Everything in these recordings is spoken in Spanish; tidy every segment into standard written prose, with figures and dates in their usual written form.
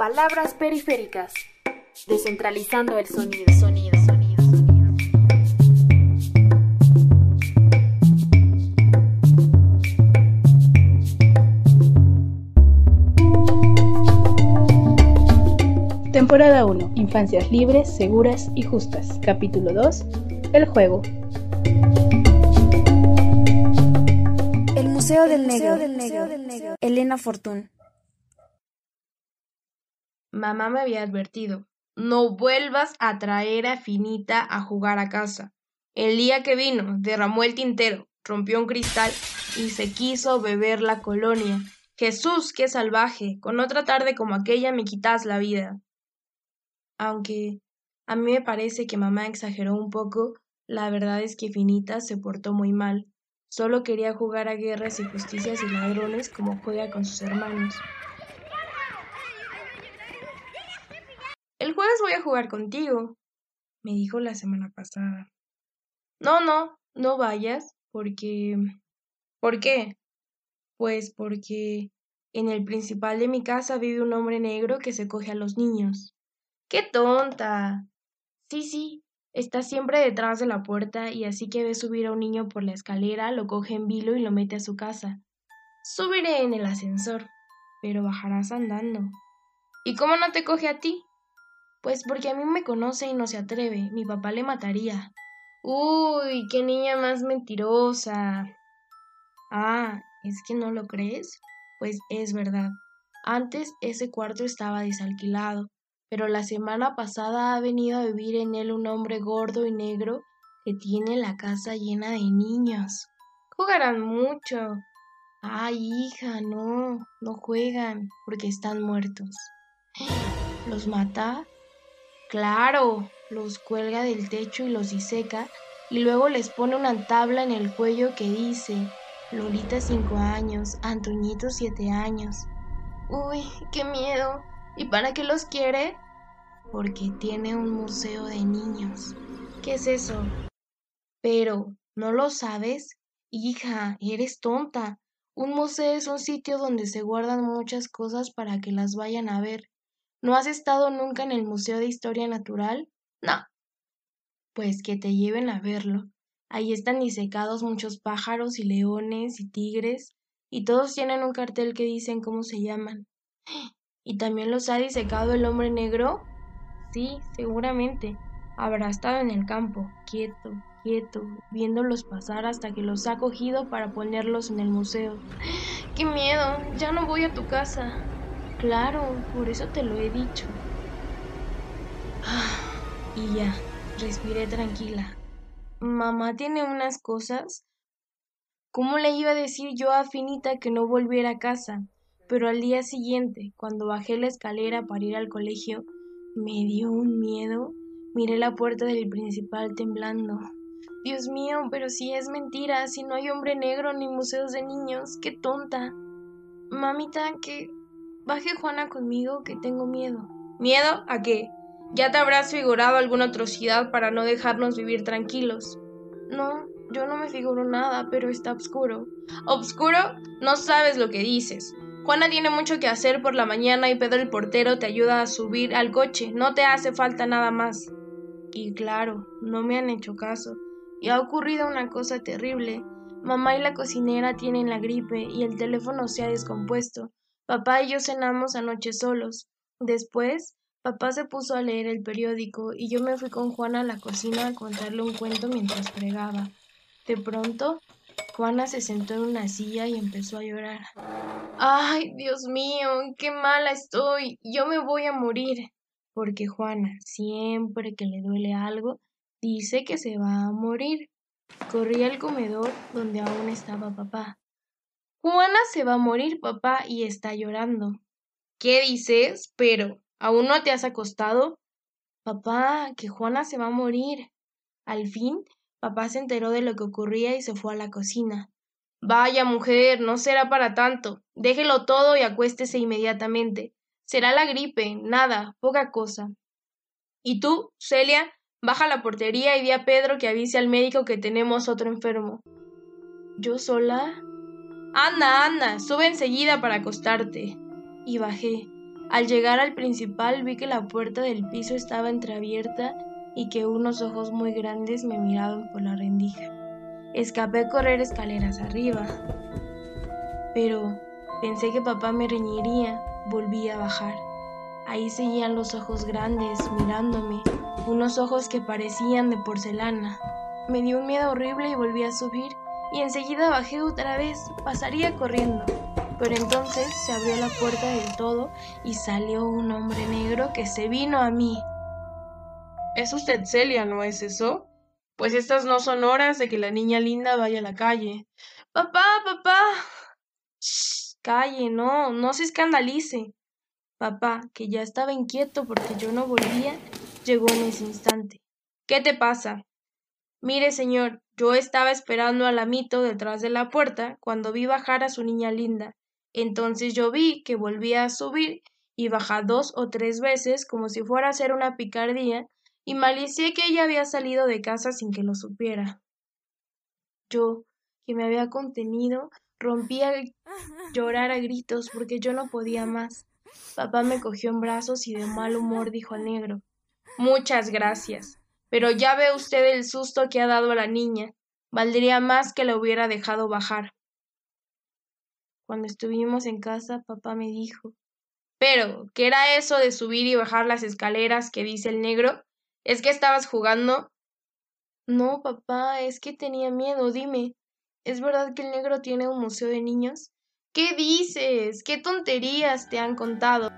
Palabras periféricas. Descentralizando el sonido. Temporada 1. Infancias libres, seguras y justas. Capítulo 2. El juego. El Museo del Negro. Elena Fortún. Mamá me había advertido: no vuelvas a traer a Finita a jugar a casa. El día que vino, derramó el tintero, rompió un cristal y se quiso beber la colonia. Jesús, qué salvaje, con otra tarde como aquella me quitas la vida. Aunque a mí me parece que mamá exageró un poco, la verdad es que Finita se portó muy mal. Solo quería jugar a guerras y justicias y ladrones como juega con sus hermanos. El jueves voy a jugar contigo, me dijo la semana pasada. No vayas, porque... ¿Por qué? Pues porque en el principal de mi casa vive un hombre negro que se coge a los niños. ¡Qué tonta! Sí, está siempre detrás de la puerta y así que ve subir a un niño por la escalera, lo coge en vilo y lo mete a su casa. Subiré en el ascensor, pero bajarás andando. ¿Y cómo no te coge a ti? Pues porque a mí me conoce y no se atreve. Mi papá le mataría. ¡Uy, qué niña más mentirosa! Ah, ¿es que no lo crees? Pues es verdad. Antes ese cuarto estaba desalquilado, pero la semana pasada ha venido a vivir en él un hombre gordo y negro que tiene la casa llena de niños. Jugarán mucho. Ay, hija, no juegan porque están muertos. ¿Los mata? Claro, los cuelga del techo y los diseca y luego les pone una tabla en el cuello que dice: Lolita 5 años, Antoñito 7 años. Uy, qué miedo. ¿Y para qué los quiere? Porque tiene un museo de niños. ¿Qué es eso? Pero, ¿no lo sabes? Hija, eres tonta. Un museo es un sitio donde se guardan muchas cosas para que las vayan a ver. ¿No has estado nunca en el Museo de Historia Natural? No. Pues que te lleven a verlo. Ahí están disecados muchos pájaros y leones y tigres, y todos tienen un cartel que dicen cómo se llaman. ¿Y también los ha disecado el hombre negro? Sí, seguramente. Habrá estado en el campo, quieto, viéndolos pasar hasta que los ha cogido para ponerlos en el museo. ¡Qué miedo! Ya no voy a tu casa. Claro, por eso te lo he dicho. Y ya, respiré tranquila. Mamá tiene unas cosas. ¿Cómo le iba a decir yo a Finita que no volviera a casa? Pero al día siguiente, cuando bajé la escalera para ir al colegio, me dio un miedo. Miré la puerta del principal temblando. Dios mío, pero si es mentira, si no hay hombre negro ni museos de niños, qué tonta. Mamita, que... baje Juana conmigo, que tengo miedo. ¿Miedo? ¿A qué? Ya te habrás figurado alguna atrocidad para no dejarnos vivir tranquilos. No, yo no me figuro nada, pero está oscuro. ¿Oscuro? No sabes lo que dices. Juana tiene mucho que hacer por la mañana y Pedro el portero te ayuda a subir al coche. No te hace falta nada más. Y claro, no me han hecho caso. Y ha ocurrido una cosa terrible. Mamá y la cocinera tienen la gripe y el teléfono se ha descompuesto. Papá y yo cenamos anoche solos. Después, papá se puso a leer el periódico y yo me fui con Juana a la cocina a contarle un cuento mientras fregaba. De pronto, Juana se sentó en una silla y empezó a llorar. ¡Ay, Dios mío! ¡Qué mala estoy! ¡Yo me voy a morir! Porque Juana, siempre que le duele algo, dice que se va a morir. Corrí al comedor donde aún estaba papá. Juana se va a morir, papá, y está llorando. ¿Qué dices? Pero, ¿aún no te has acostado? Papá, que Juana se va a morir. Al fin, papá se enteró de lo que ocurría y se fue a la cocina. Vaya, mujer, no será para tanto. Déjelo todo y acuéstese inmediatamente. Será la gripe, nada, poca cosa. Y tú, Celia, baja a la portería y di a Pedro que avise al médico que tenemos otro enfermo. ¿Yo sola? Anda, sube enseguida para acostarte. Y bajé. Al llegar al principal vi que la puerta del piso estaba entreabierta y que unos ojos muy grandes me miraban por la rendija. Escapé a correr escaleras arriba, pero pensé que papá me reñiría. Volví a bajar. Ahí seguían los ojos grandes mirándome, unos ojos que parecían de porcelana. Me dio un miedo horrible y volví a subir, y enseguida bajé otra vez, pasaría corriendo. Pero entonces se abrió la puerta del todo y salió un hombre negro que se vino a mí. ¿Es usted Celia, no es eso? Pues estas no son horas de que la niña linda vaya a la calle. ¡Papá, papá! ¡Shh! ¡Calle, no! ¡No se escandalice! Papá, que ya estaba inquieto porque yo no volvía, llegó en ese instante. ¿Qué te pasa? Mire, señor, yo estaba esperando al amito detrás de la puerta cuando vi bajar a su niña linda. Entonces yo vi que volvía a subir y baja 2 o 3 veces como si fuera a hacer una picardía y malicié que ella había salido de casa sin que lo supiera. Yo, que me había contenido, rompí a llorar a gritos porque yo no podía más. Papá me cogió en brazos y de mal humor dijo al negro: «Muchas gracias, pero ya ve usted el susto que ha dado a la niña. Valdría más que la hubiera dejado bajar». Cuando estuvimos en casa, papá me dijo: «Pero, ¿qué era eso de subir y bajar las escaleras que dice el negro? ¿Es que estabas jugando?». «No, papá, es que tenía miedo, dime, ¿es verdad que el negro tiene un museo de niños?». «¿Qué dices? ¿Qué tonterías te han contado?».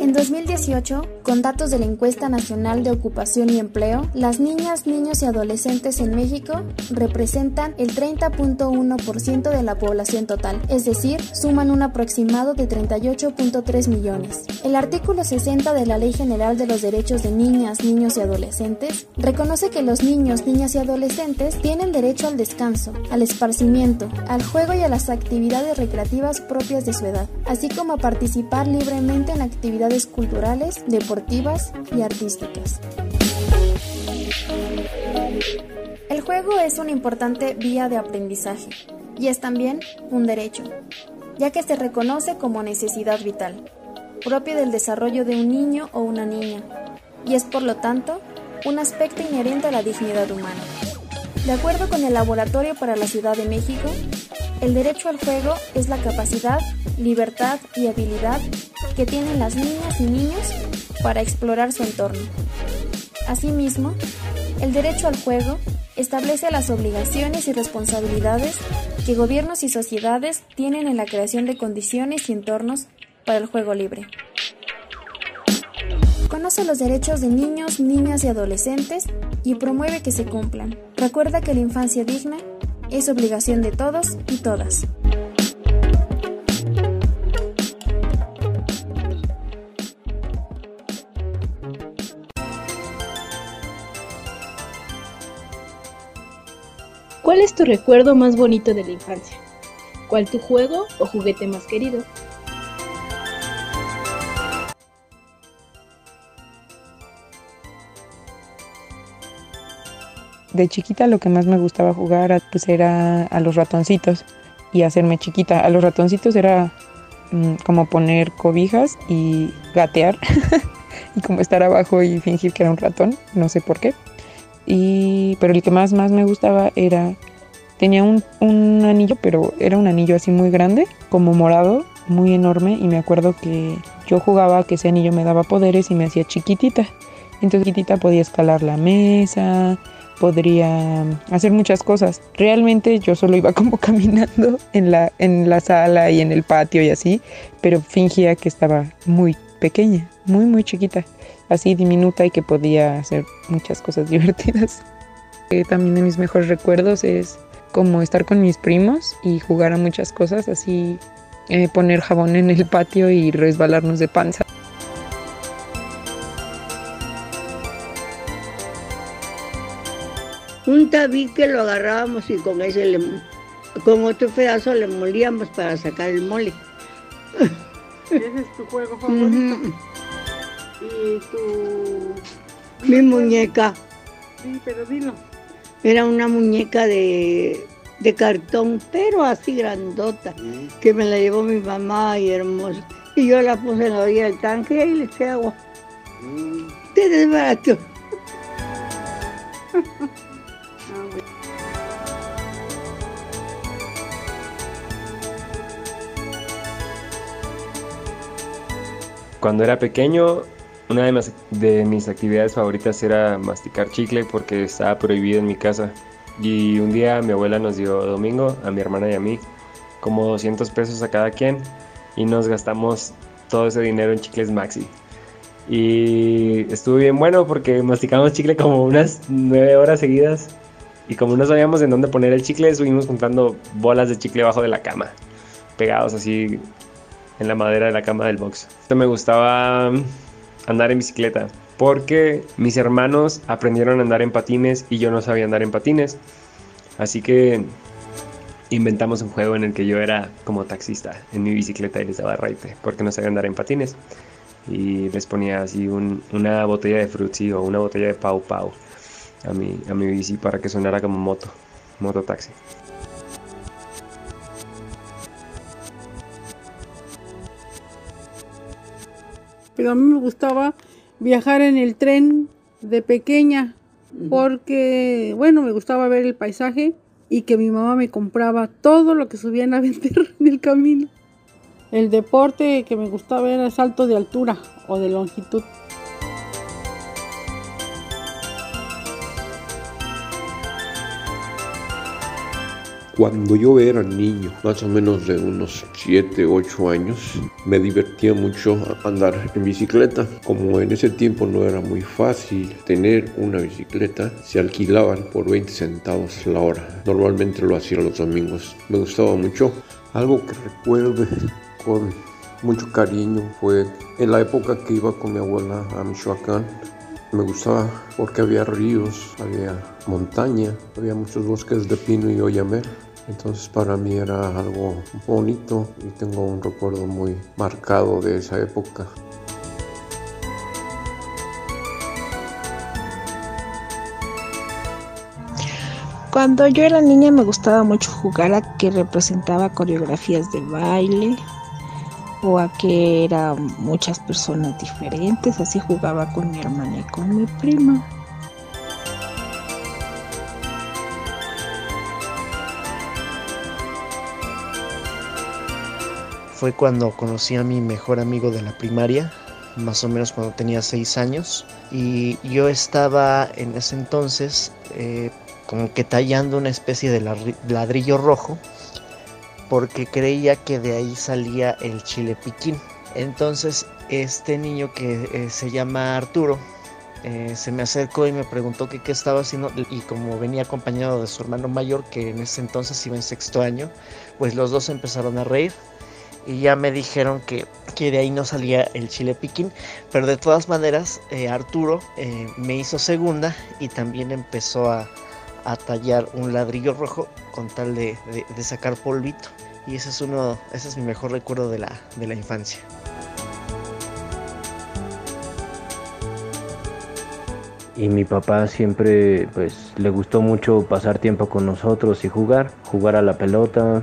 En 2018, con datos de la Encuesta Nacional de Ocupación y Empleo, las niñas, niños y adolescentes en México representan el 30.1% de la población total, es decir, suman un aproximado de 38.3 millones. El artículo 60 de la Ley General de los Derechos de Niñas, Niños y Adolescentes reconoce que los niños, niñas y adolescentes tienen derecho al descanso, al esparcimiento, al juego y a las actividades recreativas propias de su edad, así como a participar libremente en actividades culturales, deportivas y artísticas. El juego es una importante vía de aprendizaje y es también un derecho, ya que se reconoce como necesidad vital, propia del desarrollo de un niño o una niña, y es por lo tanto un aspecto inherente a la dignidad humana. De acuerdo con el Laboratorio para la Ciudad de México, el derecho al juego es la capacidad, libertad y habilidad que tienen las niñas y niños para explorar su entorno. Asimismo, el derecho al juego establece las obligaciones y responsabilidades que gobiernos y sociedades tienen en la creación de condiciones y entornos para el juego libre. Conoce los derechos de niños, niñas y adolescentes y promueve que se cumplan. Recuerda que la infancia digna es obligación de todos y todas. ¿Cuál es tu recuerdo más bonito de la infancia? ¿Cuál tu juego o juguete más querido? De chiquita lo que más me gustaba jugar pues era a los ratoncitos y hacerme chiquita. A los ratoncitos era como poner cobijas y gatear y como estar abajo y fingir que era un ratón, no sé por qué. Pero el que más me gustaba era, tenía un anillo, pero era un anillo así muy grande, como morado, muy enorme, y me acuerdo que yo jugaba que ese anillo me daba poderes y me hacía chiquitita. Entonces chiquitita podía escalar la mesa, podría hacer muchas cosas. Realmente yo solo iba como caminando en la sala y en el patio y así, pero fingía que estaba muy pequeña, muy muy chiquita, así diminuta y que podía hacer muchas cosas divertidas. También de mis mejores recuerdos es como estar con mis primos y jugar a muchas cosas, así poner jabón en el patio y resbalarnos de panza. Un tabique lo agarrábamos y con ese con otro pedazo le molíamos para sacar el mole. ¿Ese es tu juego favorito? y tu... Mi muñeca. Sí, pero dilo. Era una muñeca de cartón, pero así grandota, que me la llevó mi mamá y hermosa. Y yo la puse en la orilla del tanque y ahí le eché agua. Te desbarató. Cuando era pequeño, una de mis actividades favoritas era masticar chicle porque estaba prohibido en mi casa. Y un día mi abuela nos dio domingo, a mi hermana y a mí, como 200 pesos a cada quien, y nos gastamos todo ese dinero en chicles Maxi. Y estuvo bien bueno porque masticamos chicle como unas 9 horas seguidas, y como no sabíamos en dónde poner el chicle, estuvimos juntando bolas de chicle abajo de la cama, pegados así en la madera de la cama del box. Esto me gustaba... andar en bicicleta, porque mis hermanos aprendieron a andar en patines y yo no sabía andar en patines, así que inventamos un juego en el que yo era como taxista en mi bicicleta y les daba raite porque no sabía andar en patines, y les ponía así una botella de Fruitsy o una botella de Pau Pau a mi bici para que sonara como mototaxi. Pero a mí me gustaba viajar en el tren de pequeña porque, bueno, me gustaba ver el paisaje y que mi mamá me compraba todo lo que subían a vender en el camino. El deporte que me gustaba era el salto de altura o de longitud. Cuando yo era niño, más o menos de unos 7, 8 años, me divertía mucho andar en bicicleta. Como en ese tiempo no era muy fácil tener una bicicleta, se alquilaban por 20 centavos la hora. Normalmente lo hacía los domingos. Me gustaba mucho. Algo que recuerde con mucho cariño fue en la época que iba con mi abuela a Michoacán. Me gustaba porque había ríos, había montaña, había muchos bosques de pino y oyamel. Entonces para mí era algo bonito y tengo un recuerdo muy marcado de esa época. Cuando yo era niña me gustaba mucho jugar a que representaba coreografías de baile o a que eran muchas personas diferentes, así jugaba con mi hermana y con mi prima. Fue cuando conocí a mi mejor amigo de la primaria, más o menos cuando tenía 6 años, y yo estaba en ese entonces como que tallando una especie de ladrillo rojo porque creía que de ahí salía el chile piquín. Entonces este niño que se llama Arturo se me acercó y me preguntó qué estaba haciendo, y como venía acompañado de su hermano mayor que en ese entonces iba en 6º año, pues los dos empezaron a reír. Y ya me dijeron que de ahí no salía el chile piquín, pero de todas maneras Arturo me hizo segunda y también empezó a tallar un ladrillo rojo con tal de sacar polvito. Y ese es mi mejor recuerdo de la infancia. Y mi papá siempre pues le gustó mucho pasar tiempo con nosotros y jugar a la pelota,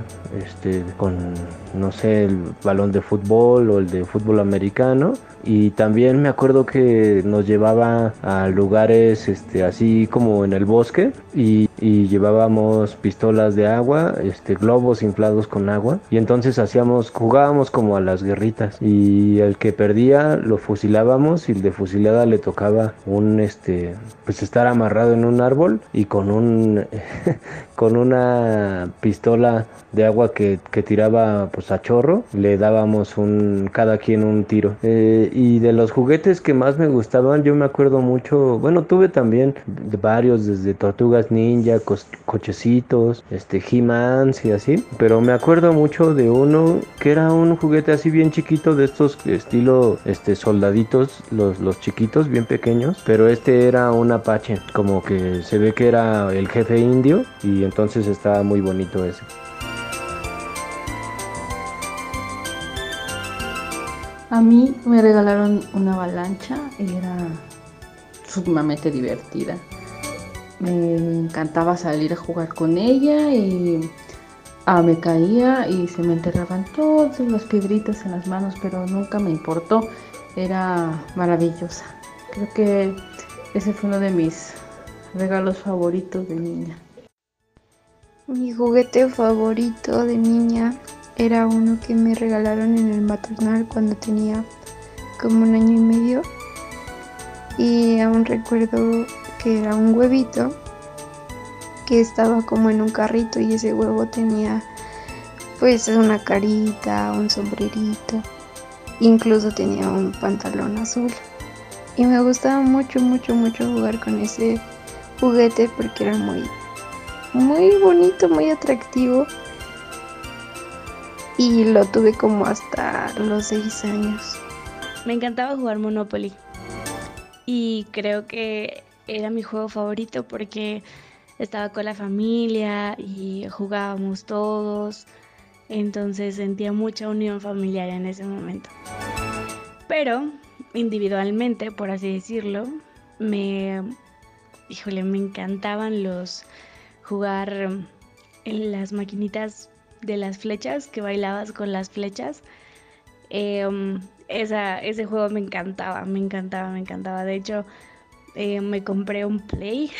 con, no sé, el balón de fútbol o el de fútbol americano. Y también me acuerdo que nos llevaba a lugares así como en el bosque y llevábamos pistolas de agua, globos inflados con agua, y entonces jugábamos como a las guerritas, y el que perdía lo fusilábamos y el de fusilada le tocaba pues estar amarrado en un árbol y con con una pistola de agua que tiraba pues a chorro, le dábamos cada quien un tiro. Y de los juguetes que más me gustaban, yo me acuerdo mucho, bueno, tuve también varios, desde Tortugas Ninja, cochecitos, He-Man y así, pero me acuerdo mucho de uno que era un juguete así bien chiquito, de estos estilo soldaditos, los chiquitos, bien pequeños, pero era un apache, como que se ve que era el jefe indio, y entonces estaba muy bonito ese. A mí me regalaron una avalancha, era sumamente divertida. Me encantaba salir a jugar con ella y me caía y se me enterraban todas las piedritas en las manos, pero nunca me importó, era maravillosa. Creo que ese fue uno de mis regalos favoritos de niña. Mi juguete favorito de niña era uno que me regalaron en el maternal cuando tenía como 1 año y medio, y aún recuerdo que era un huevito que estaba como en un carrito, y ese huevo tenía pues una carita, un sombrerito, incluso tenía un pantalón azul, y me gustaba mucho jugar con ese juguete porque era muy bonito, muy atractivo, y lo tuve como hasta los 6 años. Me encantaba jugar Monopoly y creo que era mi juego favorito porque estaba con la familia y jugábamos todos, entonces sentía mucha unión familiar en ese momento. Pero individualmente, por así decirlo, me encantaban jugar en las maquinitas de las flechas, que bailabas con las flechas. Ese juego me encantaba. De hecho, me compré un Play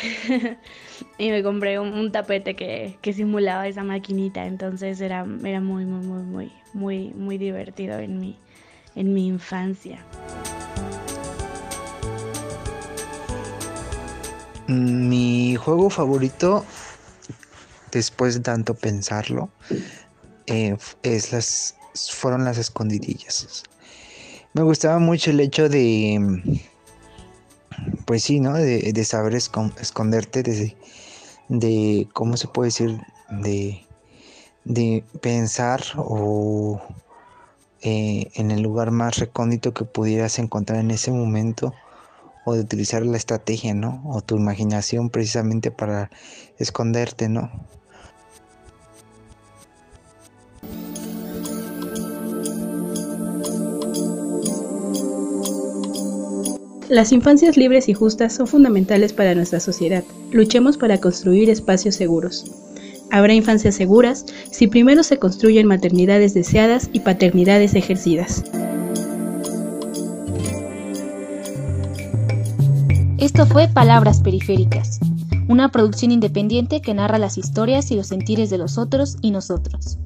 y me compré un tapete que simulaba esa maquinita. Entonces era muy divertido en mi infancia. Mi juego favorito, después de tanto pensarlo, fueron las escondidillas. Me gustaba mucho el hecho de, pues sí, ¿no? De saber esconderte, de ¿cómo se puede decir? De pensar o en el lugar más recóndito que pudieras encontrar en ese momento, o de utilizar la estrategia, ¿no? O tu imaginación precisamente para esconderte, ¿no? Las infancias libres y justas son fundamentales para nuestra sociedad. Luchemos para construir espacios seguros. Habrá infancias seguras si primero se construyen maternidades deseadas y paternidades ejercidas. Esto fue Palabras Periféricas, una producción independiente que narra las historias y los sentires de los otros y nosotros.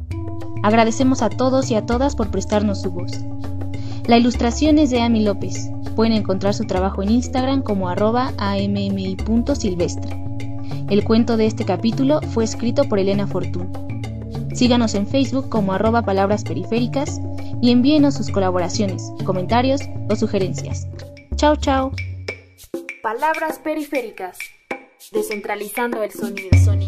Agradecemos a todos y a todas por prestarnos su voz. La ilustración es de Amy López. Pueden encontrar su trabajo en Instagram como @ammi.silvestre. El cuento de este capítulo fue escrito por Elena Fortún. Síganos en Facebook como @palabrasperiféricas y envíenos sus colaboraciones, comentarios o sugerencias. ¡Chao! Palabras Periféricas, descentralizando el sonido.